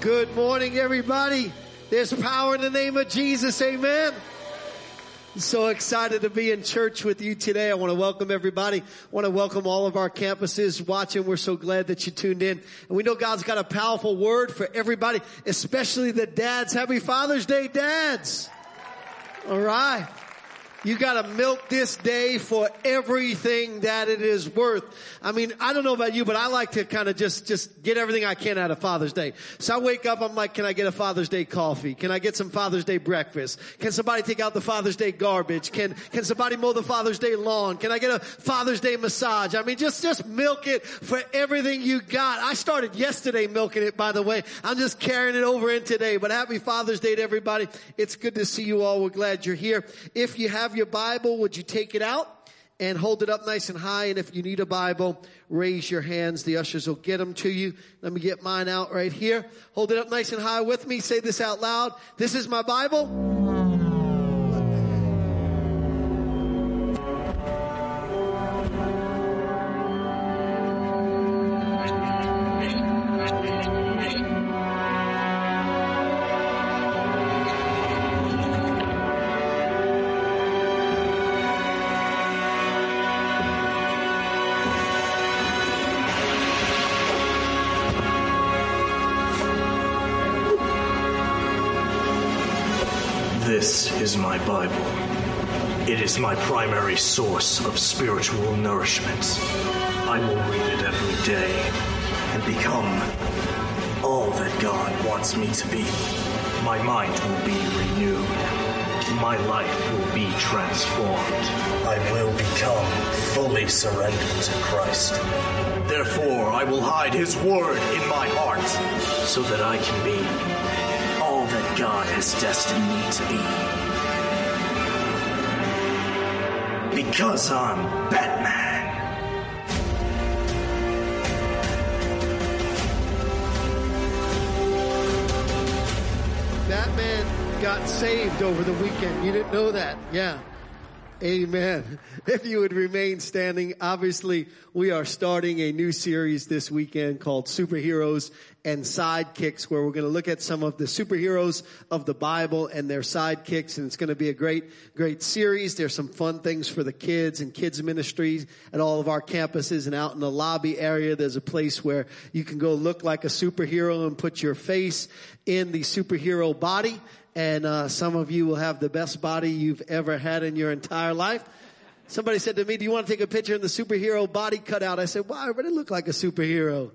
Good morning, everybody. There's power in the name of Jesus. Amen. I'm so excited to be in church with you today. I want to welcome everybody. I want to welcome all of our campuses watching. We're so glad that you tuned in. And we know God's got a powerful word for everybody, especially the dads. Happy Father's Day, dads. All right. You got to milk this day for everything that it is worth. I mean, I don't know about you, but I like to kind of just get everything I can out of Father's Day. So I wake up, I'm like, can I get a Father's Day coffee? Can I get some Father's Day breakfast? Can somebody take out the Father's Day garbage? Can somebody mow the Father's Day lawn? Can I get a Father's Day massage? I mean, just milk it for everything you got. I started yesterday milking it, by the way. I'm just carrying it over in today. But happy Father's Day to everybody. It's good to see you all. We're glad you're here. If you have your Bible, would you take it out and hold it up nice and high? And if you need a Bible, raise your hands. The ushers will get them to you. Let me get mine out right here. Hold it up nice and high with me. Say this out loud. This is my Bible. This is my Bible. It is my primary source of spiritual nourishment. I will read it every day and become all that God wants me to be. My mind will be renewed. My life will be transformed. I will become fully surrendered to Christ. Therefore, I will hide His word in my heart so that I can be that God has destined me to be. Because I'm Batman. Batman got saved over the weekend. You didn't know that? Yeah. Amen. If you would remain standing, obviously we are starting a new series this weekend called Superheroes and Sidekicks, where we're going to look at some of the superheroes of the Bible and their sidekicks. And it's going to be a great series. There's some fun things for the kids and kids ministries at all of our campuses, and out in the lobby area, there's a place where you can go look like a superhero and put your face in the superhero body. And some of you will have the best body you've ever had in your entire life. Somebody said to me, do you want to take a picture in the superhero body cutout? I said, well, I already look like a superhero.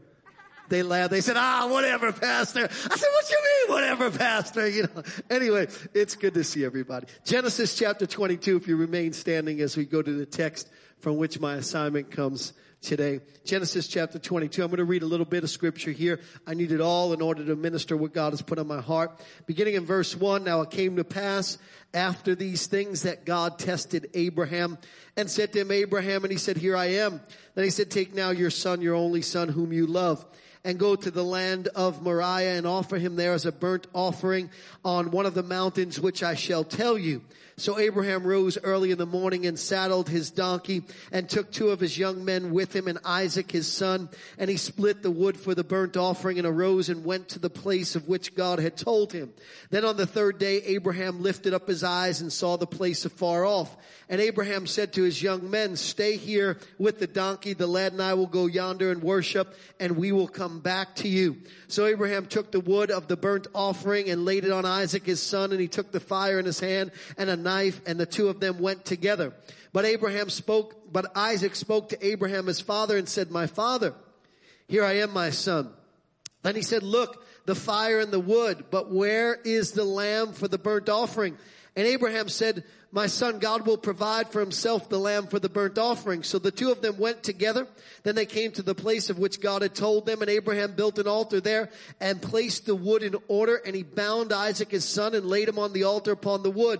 They laughed. They said, whatever, Pastor. I said, what you mean, whatever, Pastor? You know. Anyway, it's good to see everybody. Genesis chapter 22, if you remain standing as we go to the text from which my assignment comes today. Genesis chapter 22. I'm going to read a little bit of scripture here. I need it all in order to minister what God has put on my heart. Beginning in verse 1, now it came to pass after these things that God tested Abraham and said to him, Abraham, and he said, here I am. Then he said, take now your son, your only son, whom you love, and go to the land of Moriah and offer him there as a burnt offering on one of the mountains which I shall tell you. So Abraham rose early in the morning and saddled his donkey and took two of his young men with him and Isaac his son. And he split the wood for the burnt offering and arose and went to the place of which God had told him. Then on the third day Abraham lifted up his eyes and saw the place afar off. And Abraham said to his young men, stay here with the donkey. The lad and I will go yonder and worship, and we will come back to you. So Abraham took the wood of the burnt offering and laid it on Isaac his son, and he took the fire in his hand and a knife, and the two of them went together. But Isaac spoke to Abraham his father and said, my father. Here I am, my son. Then he said, look, the fire and the wood, but where is the lamb for the burnt offering? And Abraham said, my son, God will provide for himself the lamb for the burnt offering. So the two of them went together. Then they came to the place of which God had told them, and Abraham built an altar there and placed the wood in order, and he bound Isaac his son and laid him on the altar upon the wood.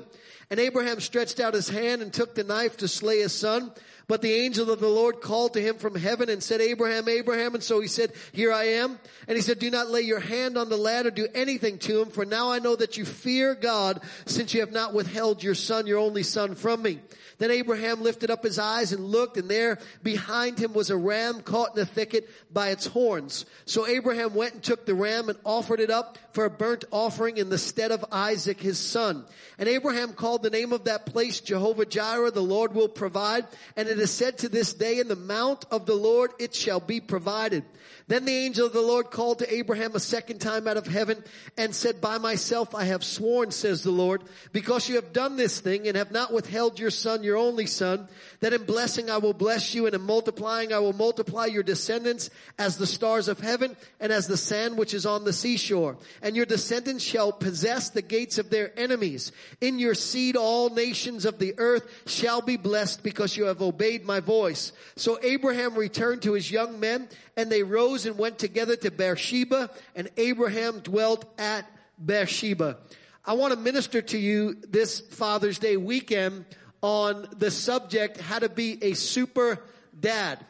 And Abraham stretched out his hand and took the knife to slay his son. But the angel of the Lord called to him from heaven and said, Abraham, Abraham. And so he said, here I am. And he said, do not lay your hand on the lad or do anything to him, for now I know that you fear God, since you have not not withheld your son, your only son, from me. Then Abraham lifted up his eyes and looked, and there behind him was a ram caught in a thicket by its horns. So Abraham went and took the ram and offered it up for a burnt offering in the stead of Isaac his son. And Abraham called the name of that place Jehovah Jireh, the Lord will provide. And it is said to this day, in the mount of the Lord it shall be provided. Then the angel of the Lord called to Abraham a second time out of heaven and said, by myself I have sworn, says the Lord, because you have done this thing and have not withheld your son, your only son, that in blessing I will bless you, and in multiplying I will multiply your descendants as the stars of heaven and as the sand which is on the seashore. And your descendants shall possess the gates of their enemies. In your seed all nations of the earth shall be blessed, because you have obeyed my voice. So Abraham returned to his young men, and they rose and went together to Beersheba, and Abraham dwelt at Beersheba. I want to minister to you this Father's Day weekend on the subject, how to be a super dad.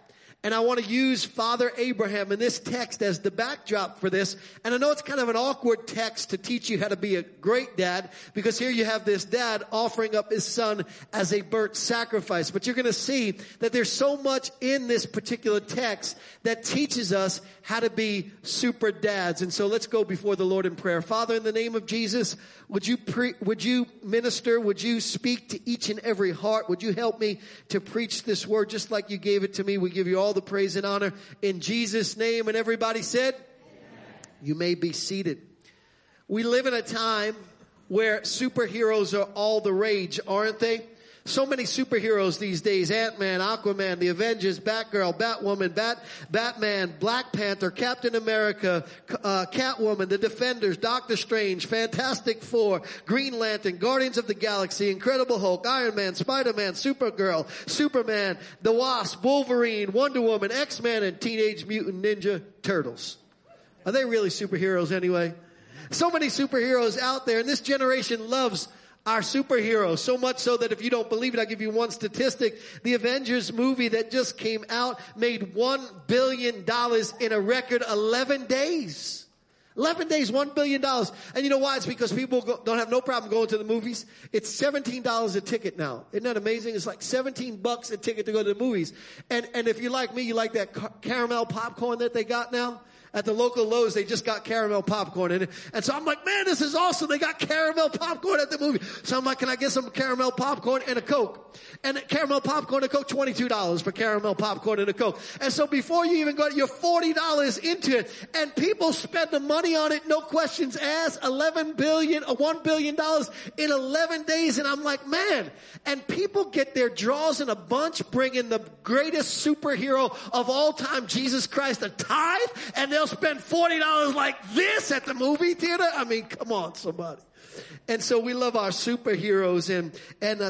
And I want to use Father Abraham in this text as the backdrop for this. And I know it's kind of an awkward text to teach you how to be a great dad, because here you have this dad offering up his son as a burnt sacrifice. But you're going to see that there's so much in this particular text that teaches us how to be super dads. And so let's go before the Lord in prayer. Father, in the name of Jesus, would you minister? Would you speak to each and every heart? Would you help me to preach this word just like you gave it to me? We give you all the praise and honor in Jesus' name. And everybody said, amen. You may be seated. We live in a time where superheroes are all the rage, aren't they? So many superheroes these days: Ant-Man, Aquaman, the Avengers, Batgirl, Batwoman, Batman, Black Panther, Captain America, Catwoman, the Defenders, Doctor Strange, Fantastic Four, Green Lantern, Guardians of the Galaxy, Incredible Hulk, Iron Man, Spider-Man, Supergirl, Superman, the Wasp, Wolverine, Wonder Woman, X-Men, and Teenage Mutant Ninja Turtles. Are they really superheroes anyway? So many superheroes out there, and this generation loves our superheroes, so much so that if you don't believe it, I'll give you one statistic. The Avengers movie that just came out made $1 billion in a record 11 days. 11 days, $1 billion. And you know why? It's because people don't have no problem going to the movies. It's $17 a ticket now. Isn't that amazing? It's like 17 bucks a ticket to go to the movies. And if you're like me, you like that caramel popcorn that they got now? At the local Lowe's, they just got caramel popcorn in it. And so I'm like, man, this is awesome. They got caramel popcorn at the movie. So I'm like, can I get some caramel popcorn and a Coke? And caramel popcorn and Coke, $22 for caramel popcorn and a Coke. And so before you even go, you're $40 into it. And people spend the money on it, no questions asked, $1 billion in 11 days. And I'm like, man. And people get their draws in a bunch, bring in the greatest superhero of all time, Jesus Christ, a tithe, and they'll spend $40 like this at the movie theater. I mean, come on, somebody. And so we love our superheroes. And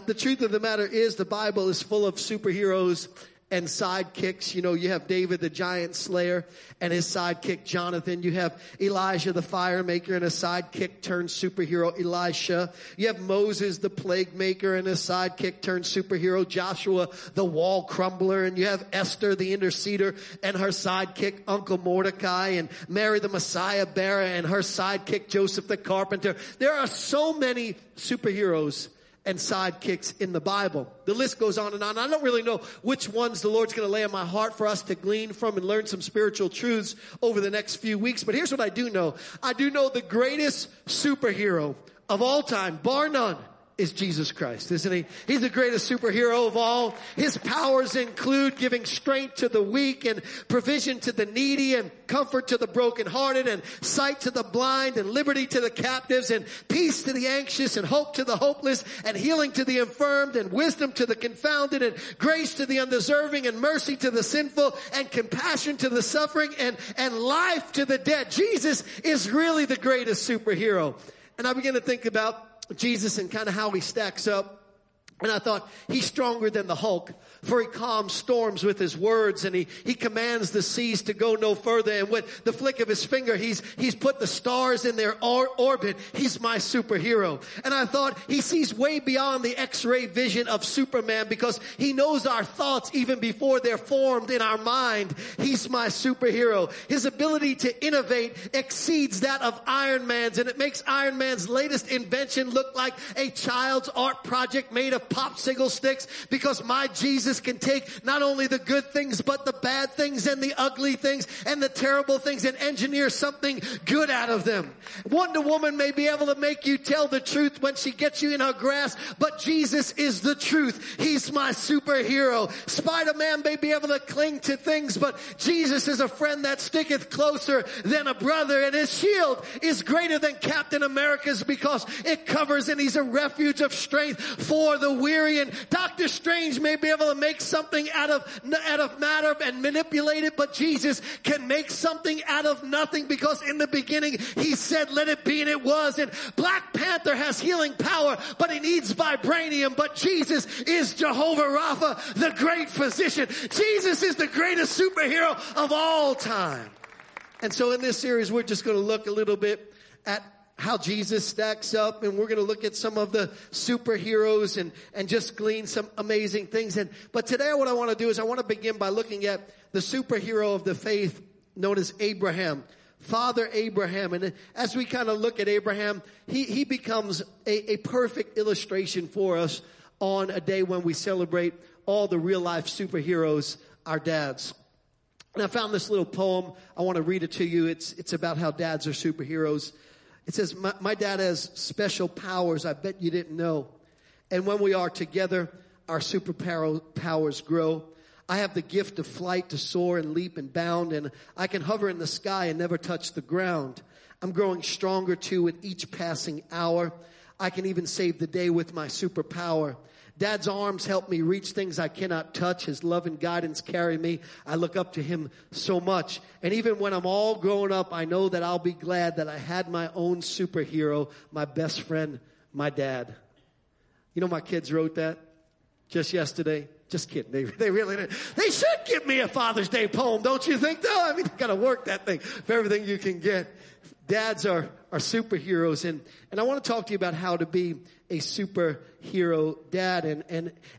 the truth of the matter is, the Bible is full of superheroes and sidekicks. You know, you have David the giant slayer and his sidekick Jonathan. You have Elijah the fire maker and a sidekick turned superhero Elisha. You have Moses the plague maker and a sidekick turned superhero Joshua the wall crumbler. And you have Esther the interceder and her sidekick Uncle Mordecai, and Mary the Messiah bearer and her sidekick Joseph the carpenter. There are so many superheroes and sidekicks in the Bible. The list goes on and on. I don't really know which ones the Lord's going to lay on my heart for us to glean from and learn some spiritual truths over the next few weeks. But here's what I do know. I do know the greatest superhero of all time, bar none, is Jesus Christ, isn't he? He's the greatest superhero of all. His powers include giving strength to the weak, and provision to the needy, and comfort to the brokenhearted, and sight to the blind, and liberty to the captives, and peace to the anxious, and hope to the hopeless, and healing to the infirmed, and wisdom to the confounded, and grace to the undeserving, and mercy to the sinful, and compassion to the suffering, and life to the dead. Jesus is really the greatest superhero. And I begin to think about Jesus and kind of how he stacks up And I thought, he's stronger than the Hulk, for he calms storms with his words, and he commands the seas to go no further. And with the flick of his finger, he's put the stars in their orbit. He's my superhero. And I thought, he sees way beyond the X-ray vision of Superman, because he knows our thoughts even before they're formed in our mind. He's my superhero. His ability to innovate exceeds that of Iron Man's, and it makes Iron Man's latest invention look like a child's art project made of popsicle sticks, because my Jesus can take not only the good things, but the bad things and the ugly things and the terrible things and engineer something good out of them. Wonder Woman may be able to make you tell the truth when she gets you in her grasp, but Jesus is the truth. He's my superhero. Spider-Man may be able to cling to things, but Jesus is a friend that sticketh closer than a brother, and his shield is greater than Captain America's because it covers, and he's a refuge of strength for the weary. And Doctor Strange may be able to make something out of matter and manipulate it, but Jesus can make something out of nothing, because in the beginning he said, let it be, and it was. And Black Panther has healing power, but he needs vibranium, but Jesus is Jehovah Rapha, the great physician. Jesus is the greatest superhero of all time. And so in this series, we're just going to look a little bit at how Jesus stacks up, and we're going to look at some of the superheroes and just glean some amazing things. But today what I want to do is I want to begin by looking at the superhero of the faith known as Abraham, Father Abraham. And as we kind of look at Abraham, he becomes a perfect illustration for us on a day when we celebrate all the real life superheroes, our dads. And I found this little poem. I want to read it to you. It's about how dads are superheroes. It says, my dad has special powers I bet you didn't know. And when we are together, our powers grow. I have the gift of flight to soar and leap and bound, and I can hover in the sky and never touch the ground. I'm growing stronger, too, with each passing hour. I can even save the day with my superpower. Dad's arms help me reach things I cannot touch. His love and guidance carry me. I look up to him so much. And even when I'm all grown up, I know that I'll be glad that I had my own superhero, my best friend, my dad. You know, my kids wrote that just yesterday. Just kidding. They really did. They should give me a Father's Day poem, don't you think, though? I mean, you got to work that thing for everything you can get. Dads are superheroes, and I want to talk to you about how to be a superhero dad.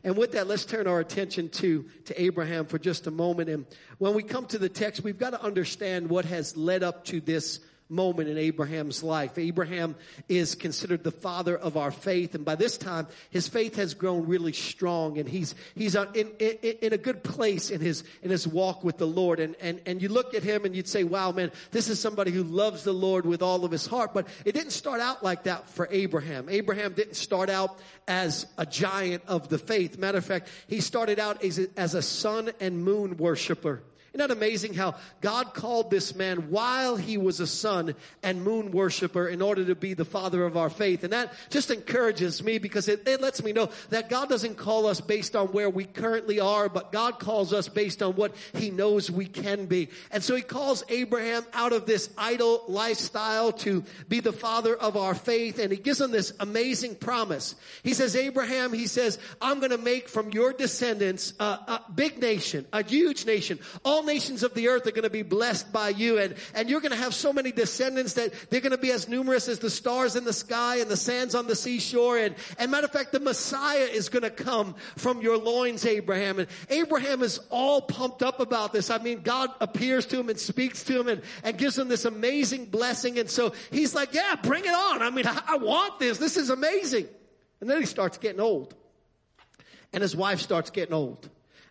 And with that, let's turn our attention to Abraham for just a moment. And when we come to the text, we've got to understand what has led up to this moment in Abraham's life. Abraham is considered the father of our faith, and by this time his faith has grown really strong, and he's in a good place in his walk with the Lord. And you look at him and you'd say, wow, man, this is somebody who loves the Lord with all of his heart. But it didn't start out like that for Abraham. Abraham didn't start out as a giant of the faith. Matter of fact, he started out as a sun and moon worshiper. Isn't that amazing how God called this man while he was a sun and moon worshiper in order to be the father of our faith? And that just encourages me, because it lets me know that God doesn't call us based on where we currently are, but God calls us based on what he knows we can be. And so he calls Abraham out of this idle lifestyle to be the father of our faith, and he gives him this amazing promise. He says, Abraham, he says, I'm going to make from your descendants a big nation, a huge nation. All nations of the earth are going to be blessed by you, and you're going to have so many descendants that they're going to be as numerous as the stars in the sky and the sands on the seashore. And matter of fact, the Messiah is going to come from your loins, Abraham. And Abraham is all pumped up about this. I mean, God appears to him and speaks to him and gives him this amazing blessing. And so he's like, yeah, bring it on. I mean, I want this. This is amazing. And then he starts getting old, and his wife starts getting old.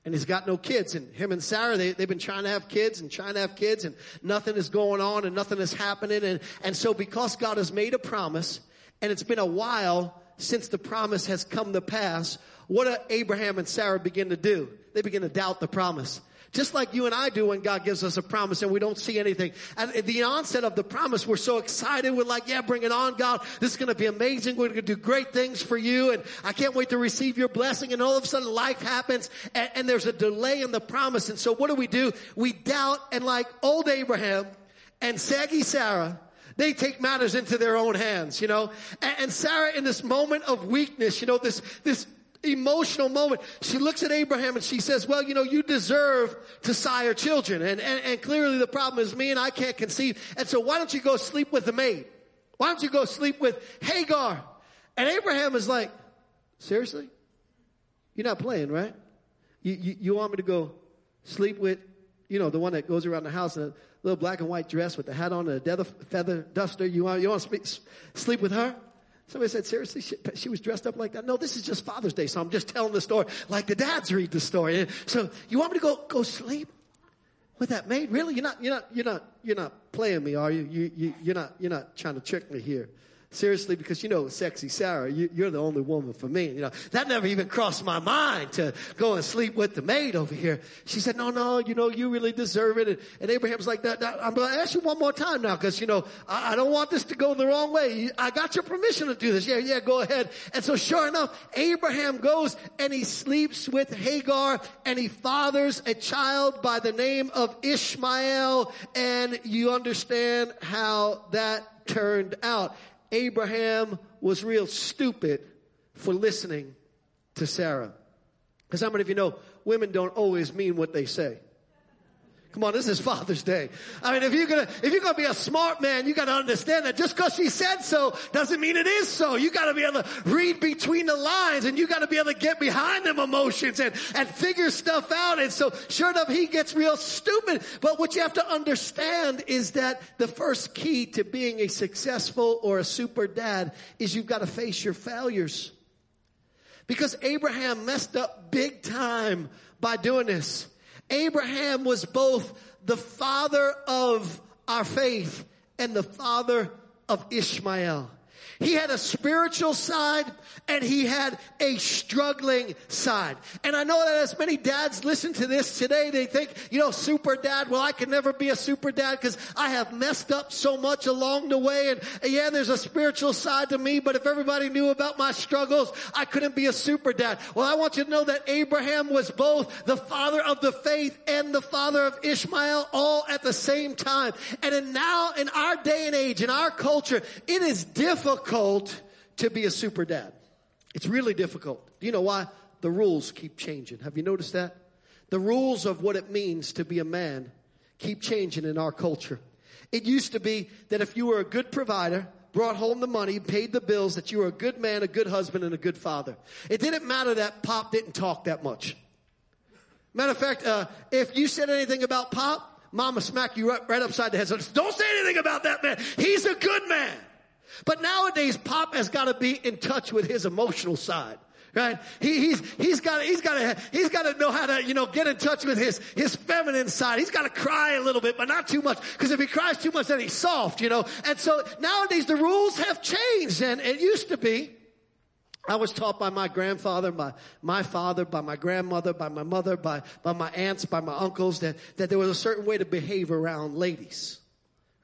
And he's got no kids. And him and Sarah, they've been trying to have kids, and nothing is going on, and nothing is happening. And so because God has made a promise, and it's been a while since the promise has come to pass, what do Abraham and Sarah begin to do? They begin to doubt the promise. Just like you and I do when God gives us a promise and we don't see anything. At the onset of the promise, we're so excited. We're like, yeah, bring it on, God. This is going to be amazing. We're going to do great things for you. And I can't wait to receive your blessing. And all of a sudden life happens, and there's a delay in the promise. And so what do? We doubt, and like old Abraham and saggy Sarah, they take matters into their own hands, you know. And Sarah, in this moment of weakness, you know, this emotional moment. She looks at Abraham and she says, well, you know, you deserve to sire children. And clearly the problem is me and I can't conceive. And so why don't you go sleep with the maid? Why don't you go sleep with Hagar? And Abraham is like, seriously? You're not playing, right? You want me to go sleep with, you know, the one that goes around the house in a little black and white dress with the hat on and a feather duster. You want to sleep with her? Somebody said, seriously, she was dressed up like that? No, this is just Father's Day, so I'm just telling the story like the dads read the story. So you want me to go sleep with that maid? Really? You're not playing me, are you? You're not trying to trick me here. Seriously, because you know, sexy Sarah, you're the only woman for me. You know, that never even crossed my mind to go and sleep with the maid over here. She said, no, you know, you really deserve it. And Abraham's like, that, I'm going to ask you one more time now because, you know, I don't want this to go the wrong way. I got your permission to do this. Yeah, go ahead. And so sure enough, Abraham goes and he sleeps with Hagar and he fathers a child by the name of Ishmael. And you understand how that turned out. Abraham was real stupid for listening to Sarah. Because how many of you know women don't always mean what they say? Come on, this is Father's Day. I mean, if you're gonna be a smart man, you gotta understand that just because she said so doesn't mean it is so. You gotta be able to read between the lines and you gotta be able to get behind them emotions and figure stuff out. And so sure enough, he gets real stupid. But what you have to understand is that the first key to being a successful or a super dad is you've got to face your failures. Because Abraham messed up big time by doing this. Abraham was both the father of our faith and the father of Ishmael. He had a spiritual side and he had a struggling side. And I know that as many dads listen to this today, they think, you know, super dad, well, I can never be a super dad because I have messed up so much along the way. And yeah, there's a spiritual side to me, but if everybody knew about my struggles, I couldn't be a super dad. Well, I want you to know that Abraham was both the father of the faith and the father of Ishmael all at the same time. And now in our day and age, in our culture, it is difficult to be a super dad. It's really difficult. Do you know why? The rules keep changing. Have you noticed that? The rules of what it means to be a man keep changing in our culture. It used to be that if you were a good provider, brought home the money, paid the bills, that you were a good man, a good husband, and a good father. It didn't matter that Pop didn't talk that much. Matter of fact, if you said anything about Pop, Mama smacked you right upside the head. So don't say anything about that man. He's a good man. But nowadays, Pop has got to be in touch with his emotional side, right? He's got to know how to, you know, get in touch with his feminine side. He's got to cry a little bit, but not too much, because if he cries too much, then he's soft, you know. And so nowadays, the rules have changed, and it used to be. I was taught by my grandfather, my father, by my grandmother, by my mother, by my aunts, by my uncles, that there was a certain way to behave around ladies.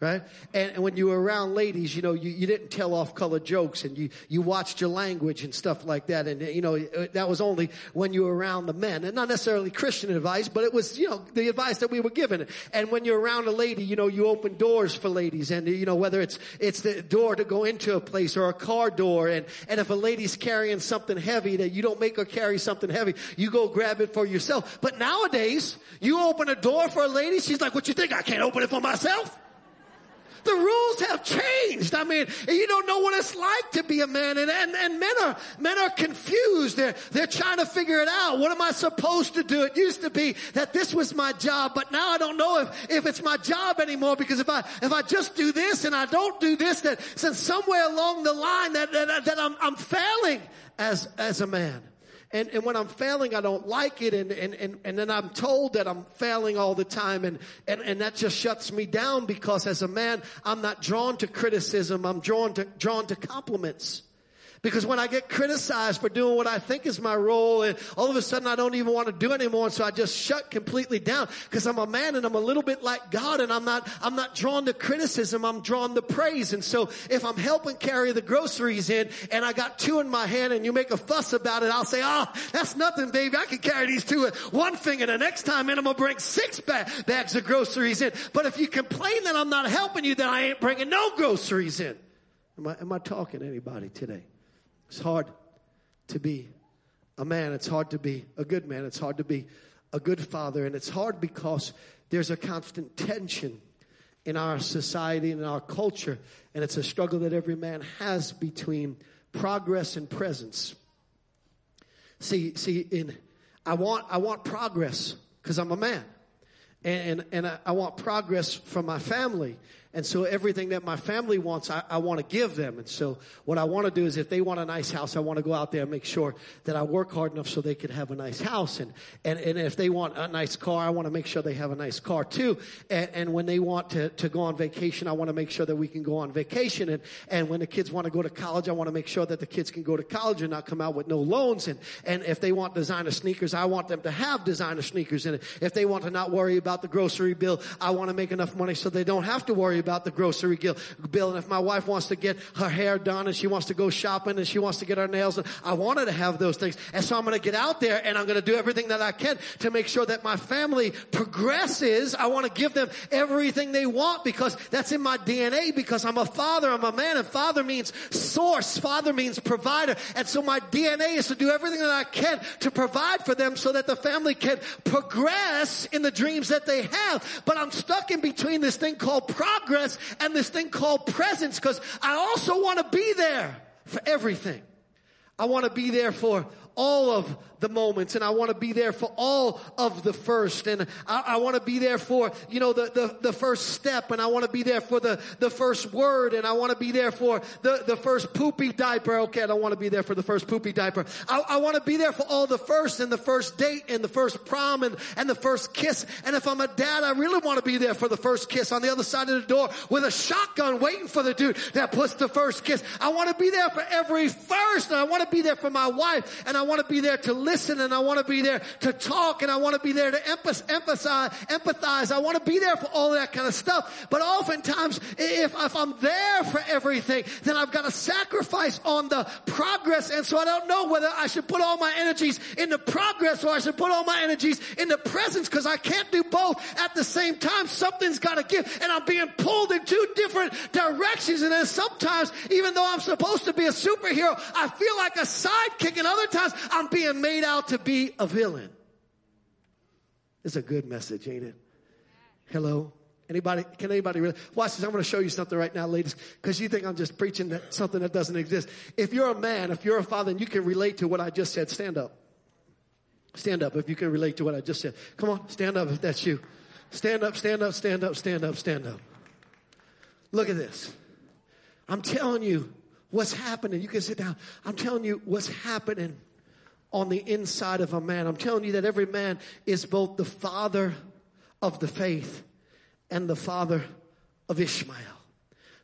Right? And when you were around ladies, you know, you didn't tell off-color jokes and you watched your language and stuff like that. And, you know, that was only when you were around the men. And not necessarily Christian advice, but it was, you know, the advice that we were given. And when you're around a lady, you know, you open doors for ladies. And, you know, whether it's the door to go into a place or a car door. And if a lady's carrying something heavy, that you don't make her carry something heavy. You go grab it for yourself. But nowadays, you open a door for a lady, she's like, what you think? I can't open it for myself. The rules have changed. I mean, you don't know what it's like to be a man. And men are confused. They're trying to figure it out. What am I supposed to do? It used to be that this was my job, but now I don't know if it's my job anymore, because if I just do this and I don't do this, that since somewhere along the line that I'm failing as a man. And when I'm failing, I don't like it, and then I'm told that I'm failing all the time, and that just shuts me down, because as a man, I'm not drawn to criticism, I'm drawn to compliments. Because when I get criticized for doing what I think is my role, and all of a sudden I don't even want to do it anymore, and so I just shut completely down, because I'm a man and I'm a little bit like God, and I'm not drawn to criticism, I'm drawn to praise. And so if I'm helping carry the groceries in and I got two in my hand and you make a fuss about it, I'll say, oh, that's nothing, baby. I can carry these two with one finger. The next time in, I'm going to bring six bags of groceries in. But if you complain that I'm not helping you, then I ain't bringing no groceries in. Am I talking to anybody today? It's hard to be a man, it's hard to be a good man. It's hard to be a good father. And it's hard because there's a constant tension in our society and in our culture. And it's a struggle that every man has between progress and presence. I want progress because I'm a man. And I want progress from my family. And so everything that my family wants, I want to give them. And so what I want to do is if they want a nice house, I want to go out there and make sure that I work hard enough so they could have a nice house. And if they want a nice car, I want to make sure they have a nice car too. And when they want to go on vacation, I want to make sure that we can go on vacation. And when the kids want to go to college, I want to make sure that the kids can go to college and not come out with no loans. And if they want designer sneakers, I want them to have designer sneakers. And if they want to not worry about the grocery bill, I want to make enough money so they don't have to worry about the grocery bill. And if my wife wants to get her hair done and she wants to go shopping and she wants to get her nails done, I want her to have those things. And so I'm going to get out there and I'm going to do everything that I can to make sure that my family progresses. I want to give them everything they want because that's in my DNA, because I'm a father, I'm a man, and father means source, father means provider. And so my DNA is to do everything that I can to provide for them so that the family can progress in the dreams that they have. But I'm stuck in between this thing called progress and this thing called presence, because I also want to be there for everything. I want to be there for all of the moments, and I want to be there for all of the first, and I want to be there for, the first step, and I want to be there for the first word, and I want to be there for the first poopy diaper. Okay, I don't want to be there for the first poopy diaper. I want to be there for all the first, and the first date, and the first prom, and the first kiss. And if I'm a dad, I really want to be there for the first kiss on the other side of the door with a shotgun waiting for the dude that puts the first kiss. I want to be there for every first, and I want to be there for my wife, and I want to be there to listen, and I want to be there to talk, and I want to be there to empathize. I want to be there for all that kind of stuff. But oftentimes, if I'm there for everything, then I've got to sacrifice on the progress. And so I don't know whether I should put all my energies into progress or I should put all my energies into presence, because I can't do both at the same time. Something's got to give, and I'm being pulled in two different directions. And then sometimes, even though I'm supposed to be a superhero, I feel like a sidekick, and other times I'm being made out to be a villain. It's a good message, ain't it? Hello? Anybody? Can anybody really? Watch this. I'm going to show you something right now, ladies, because you think I'm just preaching that something that doesn't exist. If you're a man, if you're a father, and you can relate to what I just said, stand up. Stand up if you can relate to what I just said. Come on, stand up if that's you. Stand up, stand up, stand up, stand up, stand up. Look at this. I'm telling you what's happening. You can sit down. I'm telling you what's happening on the inside of a man. I'm telling you that every man is both the father of the faith and the father of Ishmael.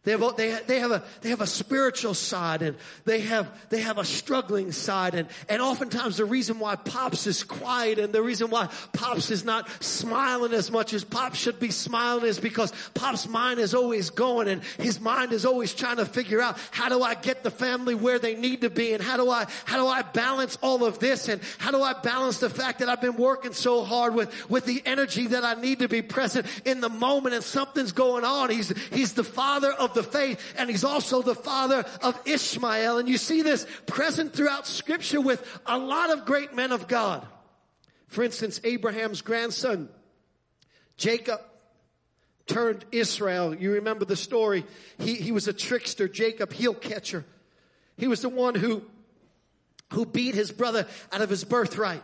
They have a spiritual side, and they have a struggling side, and oftentimes the reason why Pops is quiet and the reason why Pops is not smiling as much as Pops should be smiling is because Pops' mind is always going, and his mind is always trying to figure out, how do I get the family where they need to be, and how do I balance all of this, and how do I balance the fact that I've been working so hard with the energy that I need to be present in the moment, and something's going on. He's the father of the faith, and he's also the father of Ishmael. And you see this present throughout Scripture with a lot of great men of God. For instance, Abraham's grandson, Jacob, turned Israel. You remember the story. He was a trickster, Jacob, heel catcher. He was the one who beat his brother out of his birthright.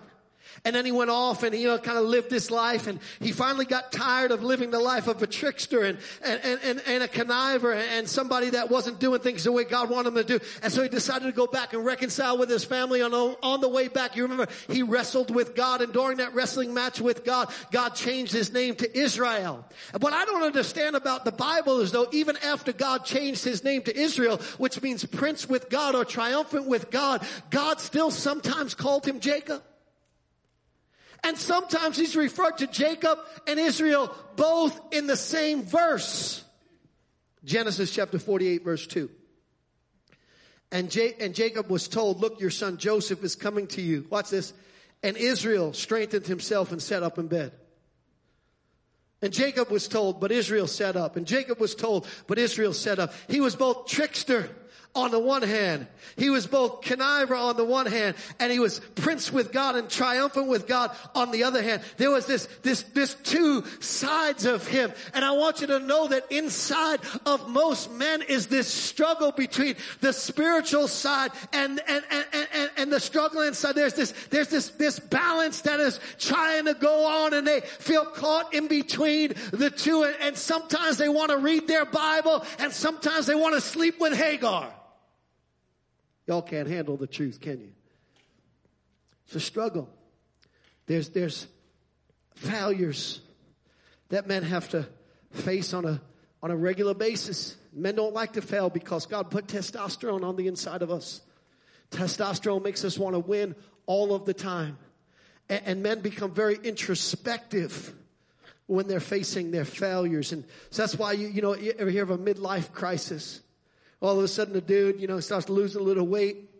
And then he went off and, kind of lived this life, and he finally got tired of living the life of a trickster and a conniver and somebody that wasn't doing things the way God wanted him to do. And so he decided to go back and reconcile with his family. On the way back, you remember, he wrestled with God, and during that wrestling match with God, God changed his name to Israel. And what I don't understand about the Bible is, though, even after God changed his name to Israel, which means prince with God or triumphant with God, God still sometimes called him Jacob. And sometimes he's referred to Jacob and Israel both in the same verse. Genesis chapter 48, verse 2. And Jacob was told, look, your son Joseph is coming to you. Watch this. And Israel strengthened himself and sat up in bed. And Jacob was told, but Israel sat up. And Jacob was told, but Israel sat up. He was both trickster on the one hand. He was both conniver on the one hand, and he was prince with God and triumphant with God on the other hand. There was this two sides of him. And I want you to know that inside of most men is this struggle between the spiritual side and the struggle inside. There's this balance that is trying to go on, and they feel caught in between the two. And sometimes they want to read their Bible, and sometimes they want to sleep with Hagar. Y'all can't handle the truth, can you? It's a struggle. There's failures that men have to face on a regular basis. Men don't like to fail because God put testosterone on the inside of us. Testosterone makes us want to win all of the time. And men become very introspective when they're facing their failures. And so that's why, you ever hear of a midlife crisis? All of a sudden, the dude, starts losing a little weight.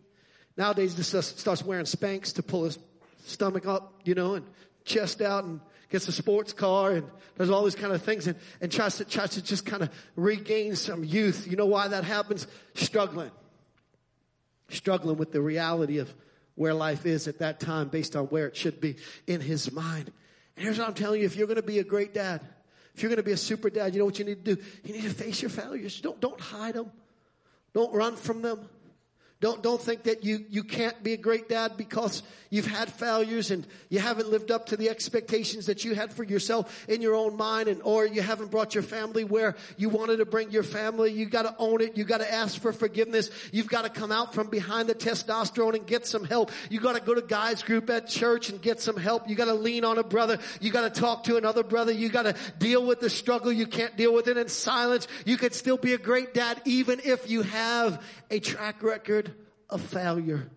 Nowadays, just starts wearing Spanx to pull his stomach up, and chest out, and gets a sports car, and does all these kind of things, and tries to just kind of regain some youth. You know why that happens? Struggling with the reality of where life is at that time based on where it should be in his mind. And here's what I'm telling you. If you're going to be a great dad, if you're going to be a super dad, you know what you need to do? You need to face your failures. Don't hide them. Don't run from them. Don't think that you can't be a great dad because you've had failures and you haven't lived up to the expectations that you had for yourself in your own mind, or you haven't brought your family where you wanted to bring your family. You got to own it. You got to ask for forgiveness. You've got to come out from behind the testosterone and get some help. You got to go to guys group at church and get some help. You got to lean on a brother. You got to talk to another brother. You got to deal with the struggle. You can't deal with it in silence. You could still be a great dad even if you have a track record of failure.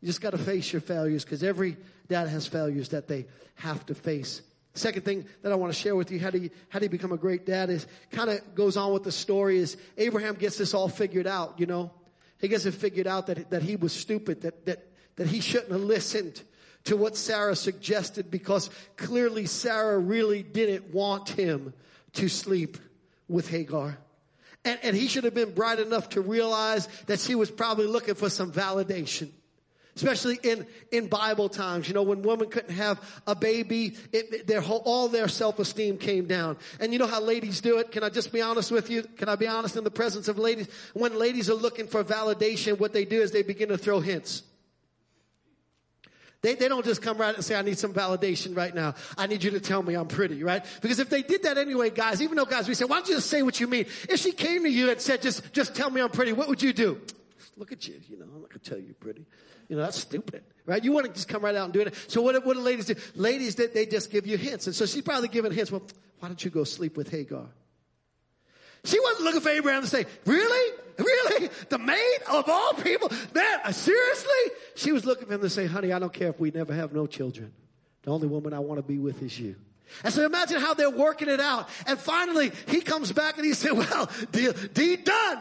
You just got to face your failures, because every dad has failures that they have to face. Second thing that I want to share with you, how do you become a great dad, is kind of goes on with the story. Is Abraham gets this all figured out. He gets it figured out that he was stupid, that he shouldn't have listened to what Sarah suggested, because clearly Sarah really didn't want him to sleep with Hagar. And he should have been bright enough to realize that she was probably looking for some validation. Especially in Bible times, when women couldn't have a baby, all their self-esteem came down. And you know how ladies do it? Can I just be honest with you? Can I be honest in the presence of ladies? When ladies are looking for validation, what they do is they begin to throw hints. They don't just come right out and say, I need some validation right now. I need you to tell me I'm pretty, right? Because if they did that anyway, guys, even though, guys, we say, why don't you just say what you mean? If she came to you and said, just tell me I'm pretty, what would you do? Look at you, I'm not going to tell you pretty. That's stupid, right? You want to just come right out and do it. So what do ladies do? Ladies, they just give you hints. And so she's probably giving hints. Well, why don't you go sleep with Hagar? She wasn't looking for Abraham to say, really? Really? The maid of all people? That, seriously? She was looking for him to say, honey, I don't care if we never have no children. The only woman I want to be with is you. And so imagine how they're working it out. And finally, he comes back and he said, well, deed done.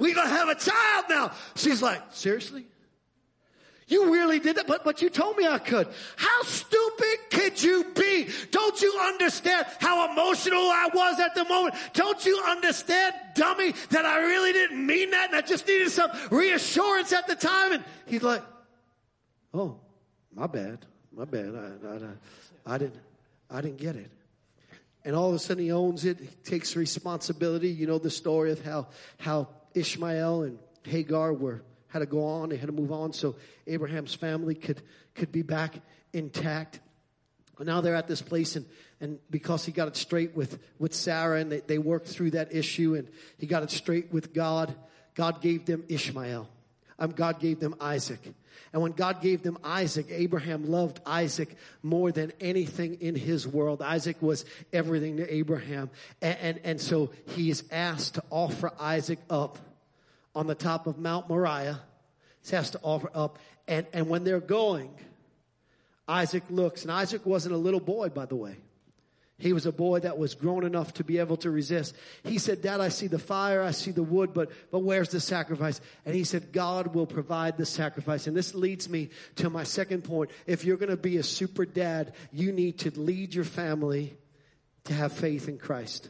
We're going to have a child now. She's like, seriously? You really did that, but you told me I could. How stupid could you be? Don't you understand how emotional I was at the moment? Don't you understand, dummy, that I really didn't mean that and I just needed some reassurance at the time? And he's like, oh, my bad. I didn't get it. And all of a sudden he owns it. He takes responsibility. You know the story of how Ishmael and Hagar had to go on. They had to move on so Abraham's family could be back intact. And now they're at this place, and because he got it straight with Sarah, and they worked through that issue, and he got it straight with God, God gave them Ishmael. God gave them Isaac. And when God gave them Isaac, Abraham loved Isaac more than anything in his world. Isaac was everything to Abraham. And so he is asked to offer Isaac up on the top of Mount Moriah. He has to offer up. And when they're going, Isaac looks. And Isaac wasn't a little boy, by the way. He was a boy that was grown enough to be able to resist. He said, Dad, I see the fire, I see the wood, but where's the sacrifice? And he said, God will provide the sacrifice. And this leads me to my second point. If you're going to be a super dad, you need to lead your family to have faith in Christ.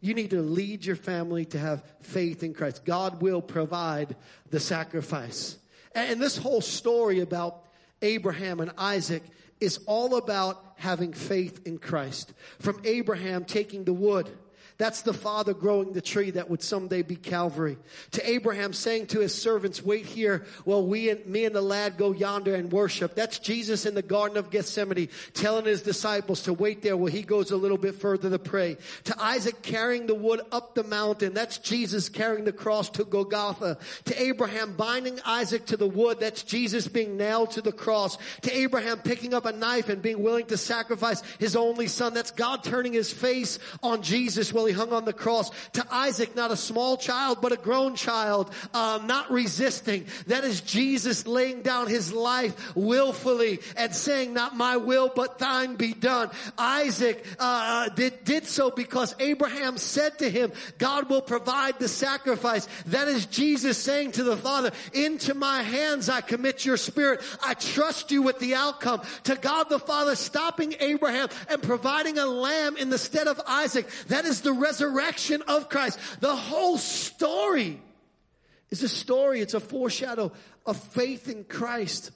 You need to lead your family to have faith in Christ. God will provide the sacrifice. And this whole story about Abraham and Isaac is all about having faith in Christ. From Abraham taking the wood, that's the father growing the tree that would someday be Calvary. To Abraham saying to his servants, wait here while me and the lad go yonder and worship. That's Jesus in the Garden of Gethsemane telling his disciples to wait there while he goes a little bit further to pray. To Isaac carrying the wood up the mountain. That's Jesus carrying the cross to Golgotha. To Abraham binding Isaac to the wood. That's Jesus being nailed to the cross. To Abraham picking up a knife and being willing to sacrifice his only son. That's God turning his face on Jesus while he hung on the cross. To Isaac, not a small child, but a grown child, not resisting. That is Jesus laying down his life willfully and saying, not my will, but thine be done. Isaac did so because Abraham said to him, God will provide the sacrifice. That is Jesus saying to the Father, into my hands I commit your spirit. I trust you with the outcome. To God the Father stopping Abraham and providing a lamb in the stead of Isaac. That is the resurrection of Christ. The whole story is a story. It's a foreshadow of faith in Christ.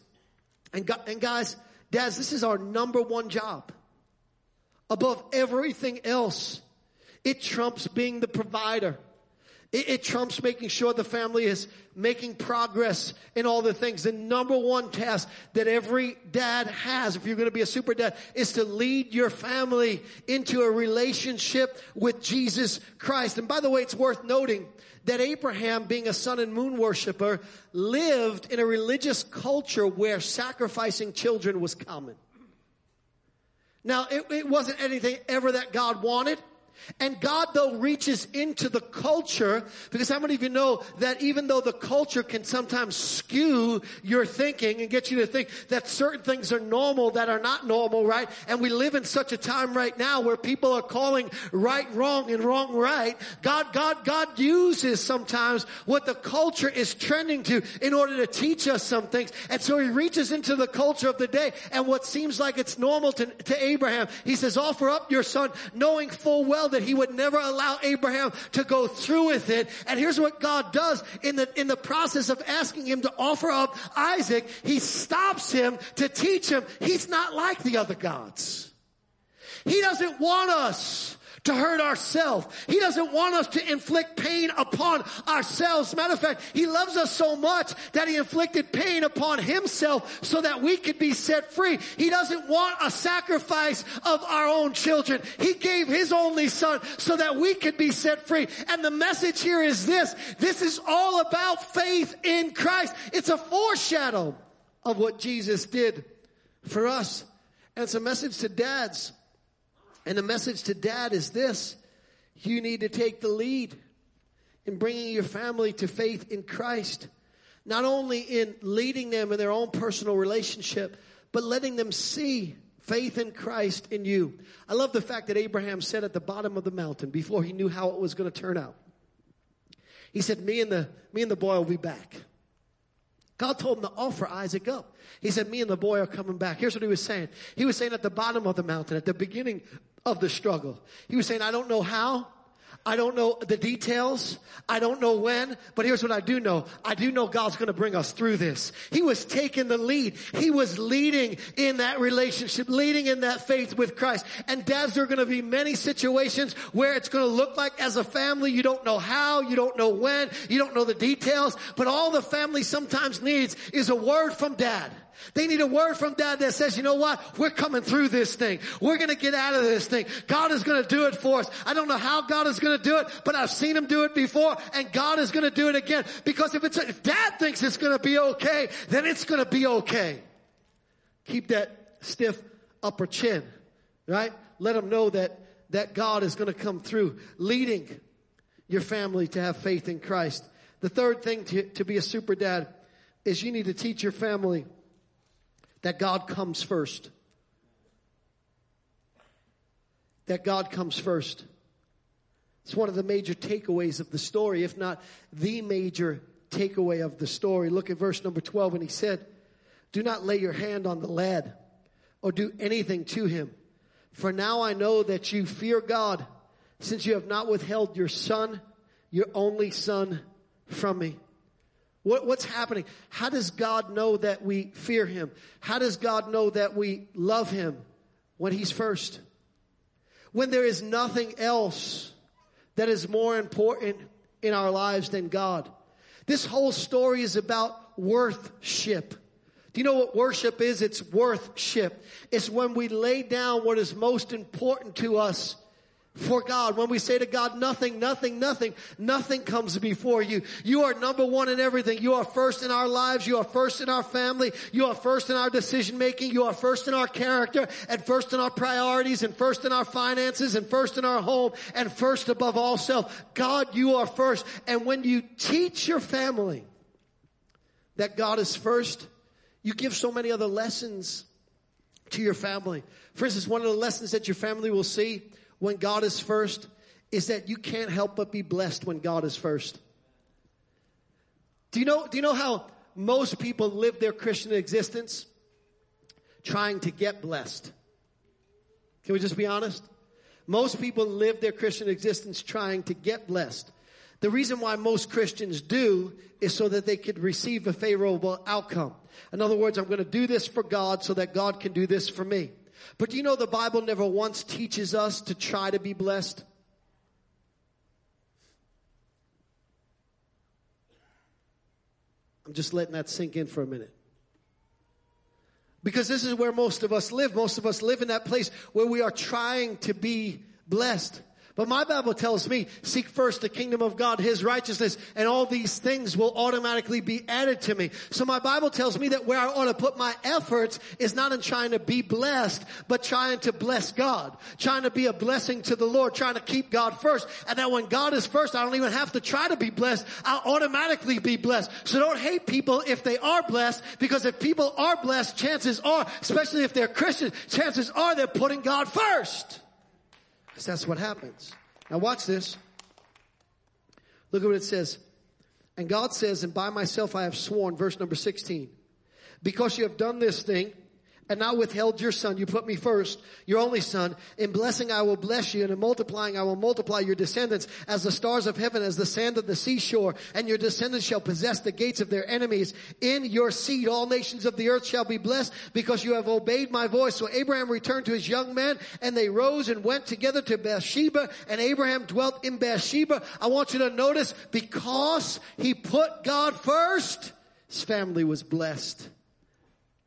And guys, dads, this is our number one job. Above everything else, it trumps being the provider. It trumps making sure the family is making progress in all the things. The number one task that every dad has, if you're going to be a super dad, is to lead your family into a relationship with Jesus Christ. And by the way, it's worth noting that Abraham, being a sun and moon worshiper, lived in a religious culture where sacrificing children was common. Now, it wasn't anything ever that God wanted. And God, though, reaches into the culture, because how many of you know that even though the culture can sometimes skew your thinking and get you to think that certain things are normal that are not normal, right? And we live in such a time right now where people are calling right wrong and wrong right. God uses sometimes what the culture is trending to in order to teach us some things. And so he reaches into the culture of the day, and what seems like it's normal to Abraham, he says, offer up your son, knowing full well that he would never allow Abraham to go through with it. And here's what God does in the process of asking him to offer up Isaac. He stops him to teach him he's not like the other gods. He doesn't want us to hurt ourselves. He doesn't want us to inflict pain upon ourselves. Matter of fact, he loves us so much that he inflicted pain upon himself so that we could be set free. He doesn't want a sacrifice of our own children. He gave his only son so that we could be set free. And the message here is this. This is all about faith in Christ. It's a foreshadow of what Jesus did for us. And it's a message to dads. And the message to dad is this. You need to take the lead in bringing your family to faith in Christ. Not only in leading them in their own personal relationship, but letting them see faith in Christ in you. I love the fact that Abraham said at the bottom of the mountain, before he knew how it was going to turn out, he said, me and the boy will be back. God told him to offer Isaac up. He said, me and the boy are coming back. Here's what he was saying. He was saying at the bottom of the mountain, at the beginning of the struggle, he was saying, I don't know how. I don't know the details. I don't know when. But here's what I do know. I do know God's going to bring us through this. He was taking the lead. He was leading in that relationship, leading in that faith with Christ. And dads, there are going to be many situations where it's going to look like as a family, you don't know how, you don't know when, you don't know the details. But all the family sometimes needs is a word from dad. They need a word from dad that says, you know what? We're coming through this thing. We're going to get out of this thing. God is going to do it for us. I don't know how God is going to do it, but I've seen him do it before, and God is going to do it again. Because if dad thinks it's going to be okay, then it's going to be okay. Keep that stiff upper chin, right? Let them know that God is going to come through, leading your family to have faith in Christ. The third thing to be a super dad is you need to teach your family that God comes first. That God comes first. It's one of the major takeaways of the story, if not the major takeaway of the story. Look at verse number 12, and he said, do not lay your hand on the lad or do anything to him, for now I know that you fear God, since you have not withheld your son, your only son, from me. What's happening? How does God know that we fear him? How does God know that we love him? When he's first. When there is nothing else that is more important in our lives than God. This whole story is about worthship. Do you know what worship is? It's worthship. It's when we lay down what is most important to us for God. When we say to God, nothing, nothing, nothing, nothing comes before you. You are number one in everything. You are first in our lives. You are first in our family. You are first in our decision making. You are first in our character, and first in our priorities, and first in our finances, and first in our home, and first above all self. God, you are first. And when you teach your family that God is first, you give so many other lessons to your family. For instance, one of the lessons that your family will see when God is first is that you can't help but be blessed when God is first. Do you know how most people live their Christian existence? Trying to get blessed. Can we just be honest? Most people live their Christian existence trying to get blessed. The reason why most Christians do is so that they could receive a favorable outcome. In other words, I'm going to do this for God so that God can do this for me. But do you know the Bible never once teaches us to try to be blessed? I'm just letting that sink in for a minute. Because this is where most of us live. Most of us live in that place where we are trying to be blessed. But my Bible tells me, seek first the kingdom of God, his righteousness, and all these things will automatically be added to me. So my Bible tells me that where I ought to put my efforts is not in trying to be blessed, but trying to bless God, trying to be a blessing to the Lord, trying to keep God first. And that when God is first, I don't even have to try to be blessed. I'll automatically be blessed. So don't hate people if they are blessed, because if people are blessed, chances are, especially if they're Christian, chances are they're putting God first. Because that's what happens. Now watch this. Look at what it says. And God says, and by myself I have sworn, verse number 16. Because you have done this thing and not withheld your son, you put me first, your only son. In blessing I will bless you, and in multiplying I will multiply your descendants as the stars of heaven, as the sand of the seashore, and your descendants shall possess the gates of their enemies. In your seed all nations of the earth shall be blessed, because you have obeyed my voice. So Abraham returned to his young man, and they rose and went together to Beersheba, and Abraham dwelt in Beersheba. I want you to notice, because he put God first, his family was blessed.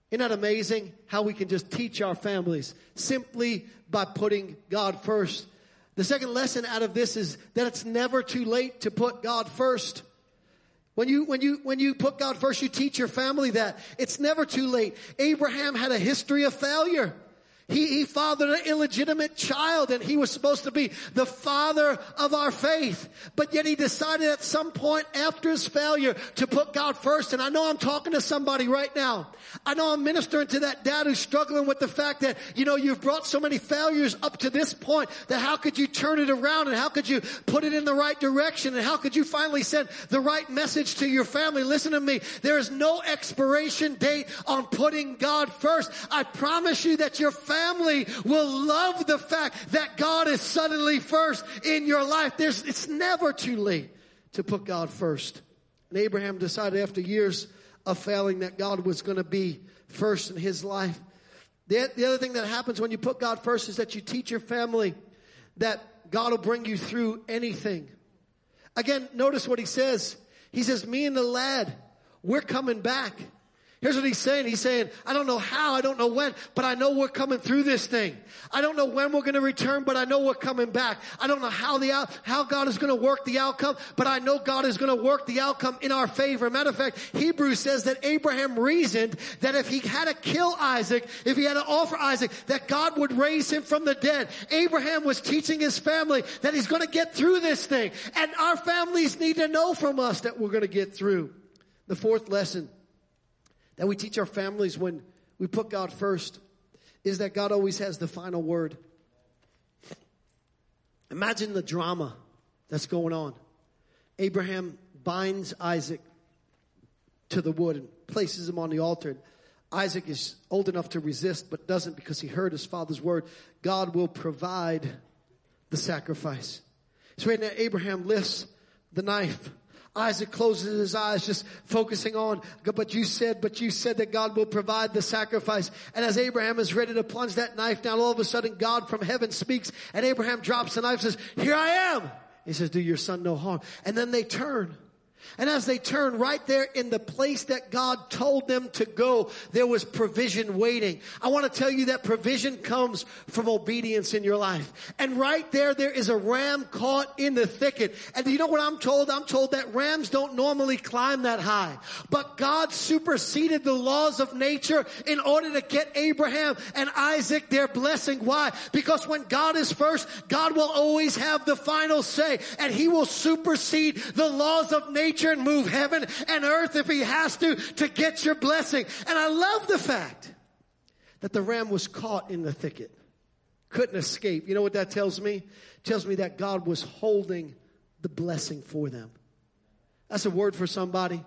Isn't that amazing how we can just teach our families simply by putting God first? The second lesson out of this is that it's never too late to put God first. When you put God first, you teach your family that. It's never too late. Abraham had a history of failure. He fathered an illegitimate child, and he was supposed to be the father of our faith. But yet he decided at some point after his failure to put God first. And I know I'm talking to somebody right now. I know I'm ministering to that dad who's struggling with the fact that, you know, you've brought so many failures up to this point that how could you turn it around, and how could you put it in the right direction, and how could you finally send the right message to your family? Listen to me. There is no expiration date on putting God first. I promise you that your family will love the fact that God is suddenly first in your life. It's never too late to put God first. And Abraham decided after years of failing that God was going to be first in his life. The other thing that happens when you put God first is that you teach your family that God will bring you through anything. Again, notice what he says. He says, me and the lad, we're coming back. Here's what he's saying. He's saying, I don't know how, I don't know when, but I know we're coming through this thing. I don't know when we're going to return, but I know we're coming back. I don't know how God is going to work the outcome, but I know God is going to work the outcome in our favor. Matter of fact, Hebrews says that Abraham reasoned that if he had to kill Isaac, if he had to offer Isaac, that God would raise him from the dead. Abraham was teaching his family that he's going to get through this thing. And our families need to know from us that we're going to get through. The fourth lesson that we teach our families when we put God first is that God always has the final word. Imagine the drama that's going on. Abraham binds Isaac to the wood and places him on the altar. And Isaac is old enough to resist but doesn't because he heard his father's word. God will provide the sacrifice. It's right now Abraham lifts the knife. Isaac closes his eyes, just focusing on, but you said that God will provide the sacrifice. And as Abraham is ready to plunge that knife down, all of a sudden God from heaven speaks, and Abraham drops the knife and says, "Here I am." He says, "Do your son no harm." And then they turn. And as they turn right there in the place that God told them to go, there was provision waiting. I want to tell you that provision comes from obedience in your life. And right there, there is a ram caught in the thicket. And you know what I'm told? I'm told that rams don't normally climb that high. But God superseded the laws of nature in order to get Abraham and Isaac their blessing. Why? Because when God is first, God will always have the final say. And He will supersede the laws of nature and move heaven and earth if He has to get your blessing. And I love the fact that the ram was caught in the thicket. Couldn't escape. You know what that tells me? It tells me that God was holding the blessing for them. That's a word for somebody.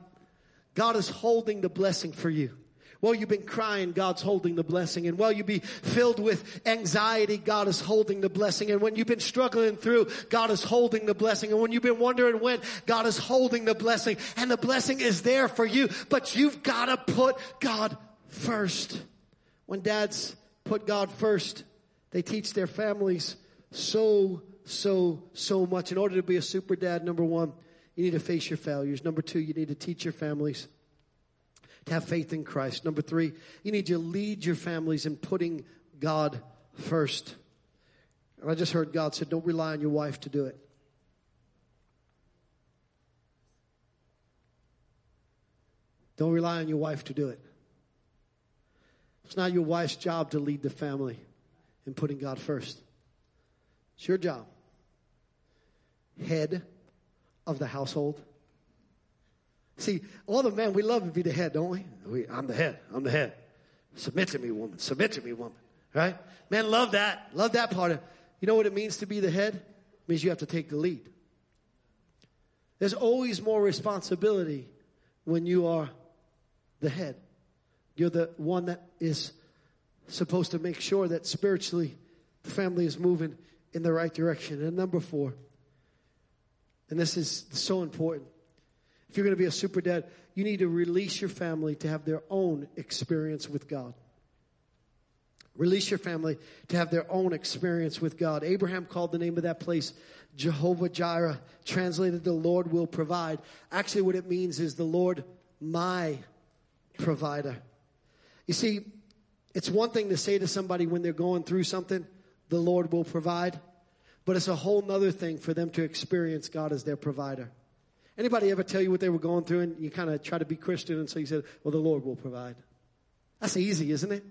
God is holding the blessing for you. While you've been crying, God's holding the blessing. And while you be filled with anxiety, God is holding the blessing. And when you've been struggling through, God is holding the blessing. And when you've been wondering when, God is holding the blessing. And the blessing is there for you. But you've got to put God first. When dads put God first, they teach their families so much. In order to be a super dad, number one, you need to face your failures. Number two, you need to teach your families to have faith in Christ. Number three, you need to lead your families in putting God first. And I just heard God said, don't rely on your wife to do it. Don't rely on your wife to do it. It's not your wife's job to lead the family in putting God first. It's your job. Head of the household. See, all the men, we love to be the head, don't we? I'm the head. Submit to me, woman. Right? Men love that. Love that part. You know what it means to be the head? It means you have to take the lead. There's always more responsibility when you are the head. You're the one that is supposed to make sure that spiritually the family is moving in the right direction. And number four, and this is so important, if you're going to be a super dad, you need to release your family to have their own experience with God. Release your family to have their own experience with God. Abraham called the name of that place Jehovah Jireh, translated the Lord will provide. Actually, what it means is the Lord my provider. You see, it's one thing to say to somebody when they're going through something, the Lord will provide. But it's a whole nother thing for them to experience God as their provider. Anybody ever tell you what they were going through and you kind of try to be Christian and so you said, well, the Lord will provide. That's easy, isn't it?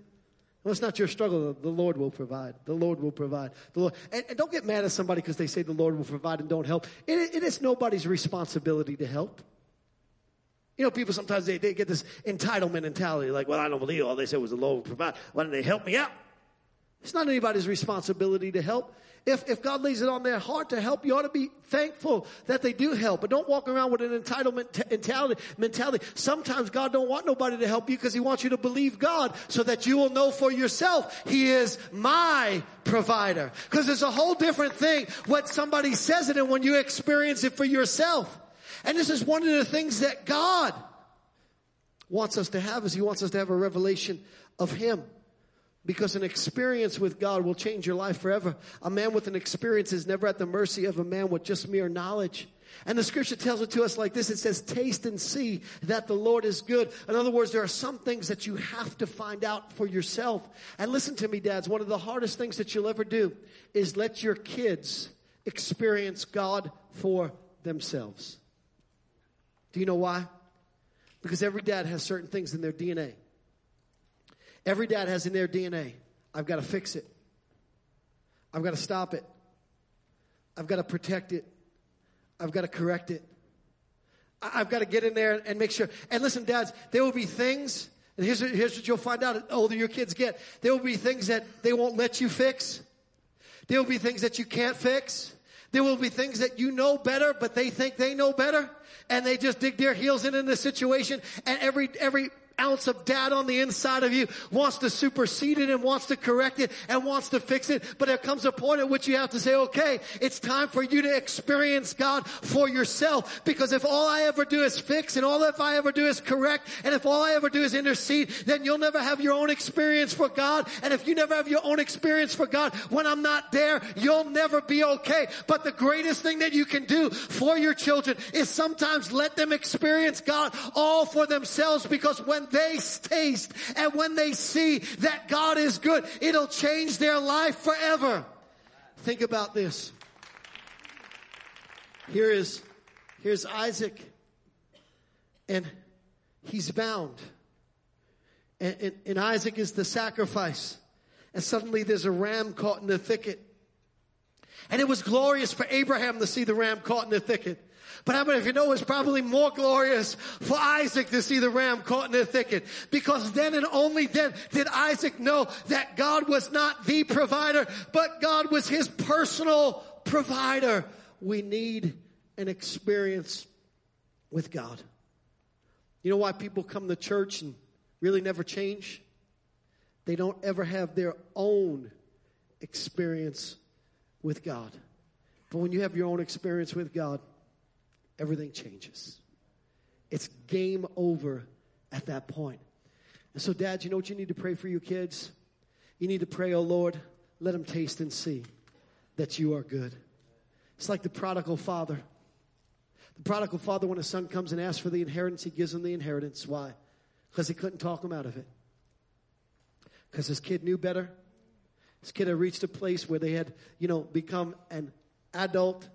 Well, it's not your struggle. The Lord will provide. The Lord will provide. The Lord. And don't get mad at somebody because they say the Lord will provide and don't help. It is nobody's responsibility to help. You know, people sometimes, they get this entitlement mentality. Like, well, I don't believe all they said was the Lord will provide. Why didn't they help me out? It's not anybody's responsibility to help. If God lays it on their heart to help, you ought to be thankful that they do help. But don't walk around with an entitlement mentality. Sometimes God don't want nobody to help you because He wants you to believe God so that you will know for yourself He is my provider. Because it's a whole different thing what somebody says it and when you experience it for yourself. And this is one of the things that God wants us to have is He wants us to have a revelation of Him. Because an experience with God will change your life forever. A man with an experience is never at the mercy of a man with just mere knowledge. And the scripture tells it to us like this. It says, taste and see that the Lord is good. In other words, there are some things that you have to find out for yourself. And listen to me, dads. One of the hardest things that you'll ever do is let your kids experience God for themselves. Do you know why? Because every dad has certain things in their DNA. Every dad has in their DNA, I've got to fix it. I've got to stop it. I've got to protect it. I've got to correct it. I've got to get in there and make sure. And listen, dads, there will be things, and here's what you'll find out the older your kids get. There will be things that they won't let you fix. There will be things that you can't fix. There will be things that you know better, but they think they know better. And they just dig their heels in the situation. And every ounce of dad on the inside of you wants to supersede it and wants to correct it and wants to fix it. But there comes a point at which you have to say, okay, it's time for you to experience God for yourself. Because if all I ever do is fix and all if I ever do is correct and if all I ever do is intercede, then you'll never have your own experience for God. And if you never have your own experience for God, when I'm not there, you'll never be okay. But the greatest thing that you can do for your children is sometimes let them experience God all for themselves, because when they taste and when they see that God is good, it'll change their life forever. Think about this. Here's Isaac, and he's bound. And Isaac is the sacrifice. And suddenly there's a ram caught in the thicket. And it was glorious for Abraham to see the ram caught in the thicket. But how many of you know it's probably more glorious for Isaac to see the ram caught in the thicket? Because then and only then did Isaac know that God was not the provider, but God was his personal provider. We need an experience with God. You know why people come to church and really never change? They don't ever have their own experience with God. But when you have your own experience with God, everything changes. It's game over at that point. And so, Dad, you know what you need to pray for your kids? You need to pray, oh, Lord, let them taste and see that you are good. It's like the prodigal father. The prodigal father, when his son comes and asks for the inheritance, he gives him the inheritance. Why? Because he couldn't talk him out of it. Because his kid knew better. His kid had reached a place where they had, become an adult.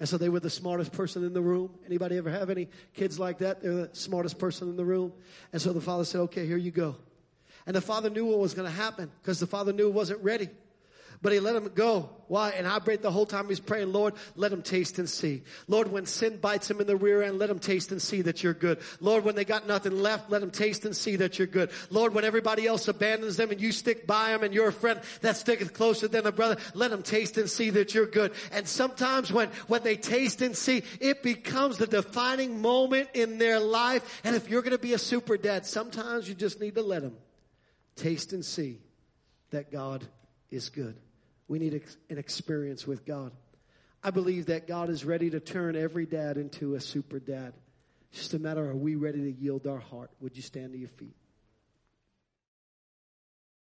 And so they were the smartest person in the room. Anybody ever have any kids like that? They're the smartest person in the room. And so the father said, okay, here you go. And the father knew what was going to happen, because the father knew it wasn't ready. But he let him go. Why? And I prayed the whole time he's praying, Lord, let him taste and see. Lord, when sin bites him in the rear end, let him taste and see that you're good. Lord, when they got nothing left, let him taste and see that you're good. Lord, when everybody else abandons them and you stick by them and you're a friend that sticketh closer than a brother, let him taste and see that you're good. And sometimes when they taste and see, it becomes the defining moment in their life. And if you're going to be a super dad, sometimes you just need to let them taste and see that God is good. We need an experience with God. I believe that God is ready to turn every dad into a super dad. It's just a matter of, are we ready to yield our heart? Would you stand to your feet?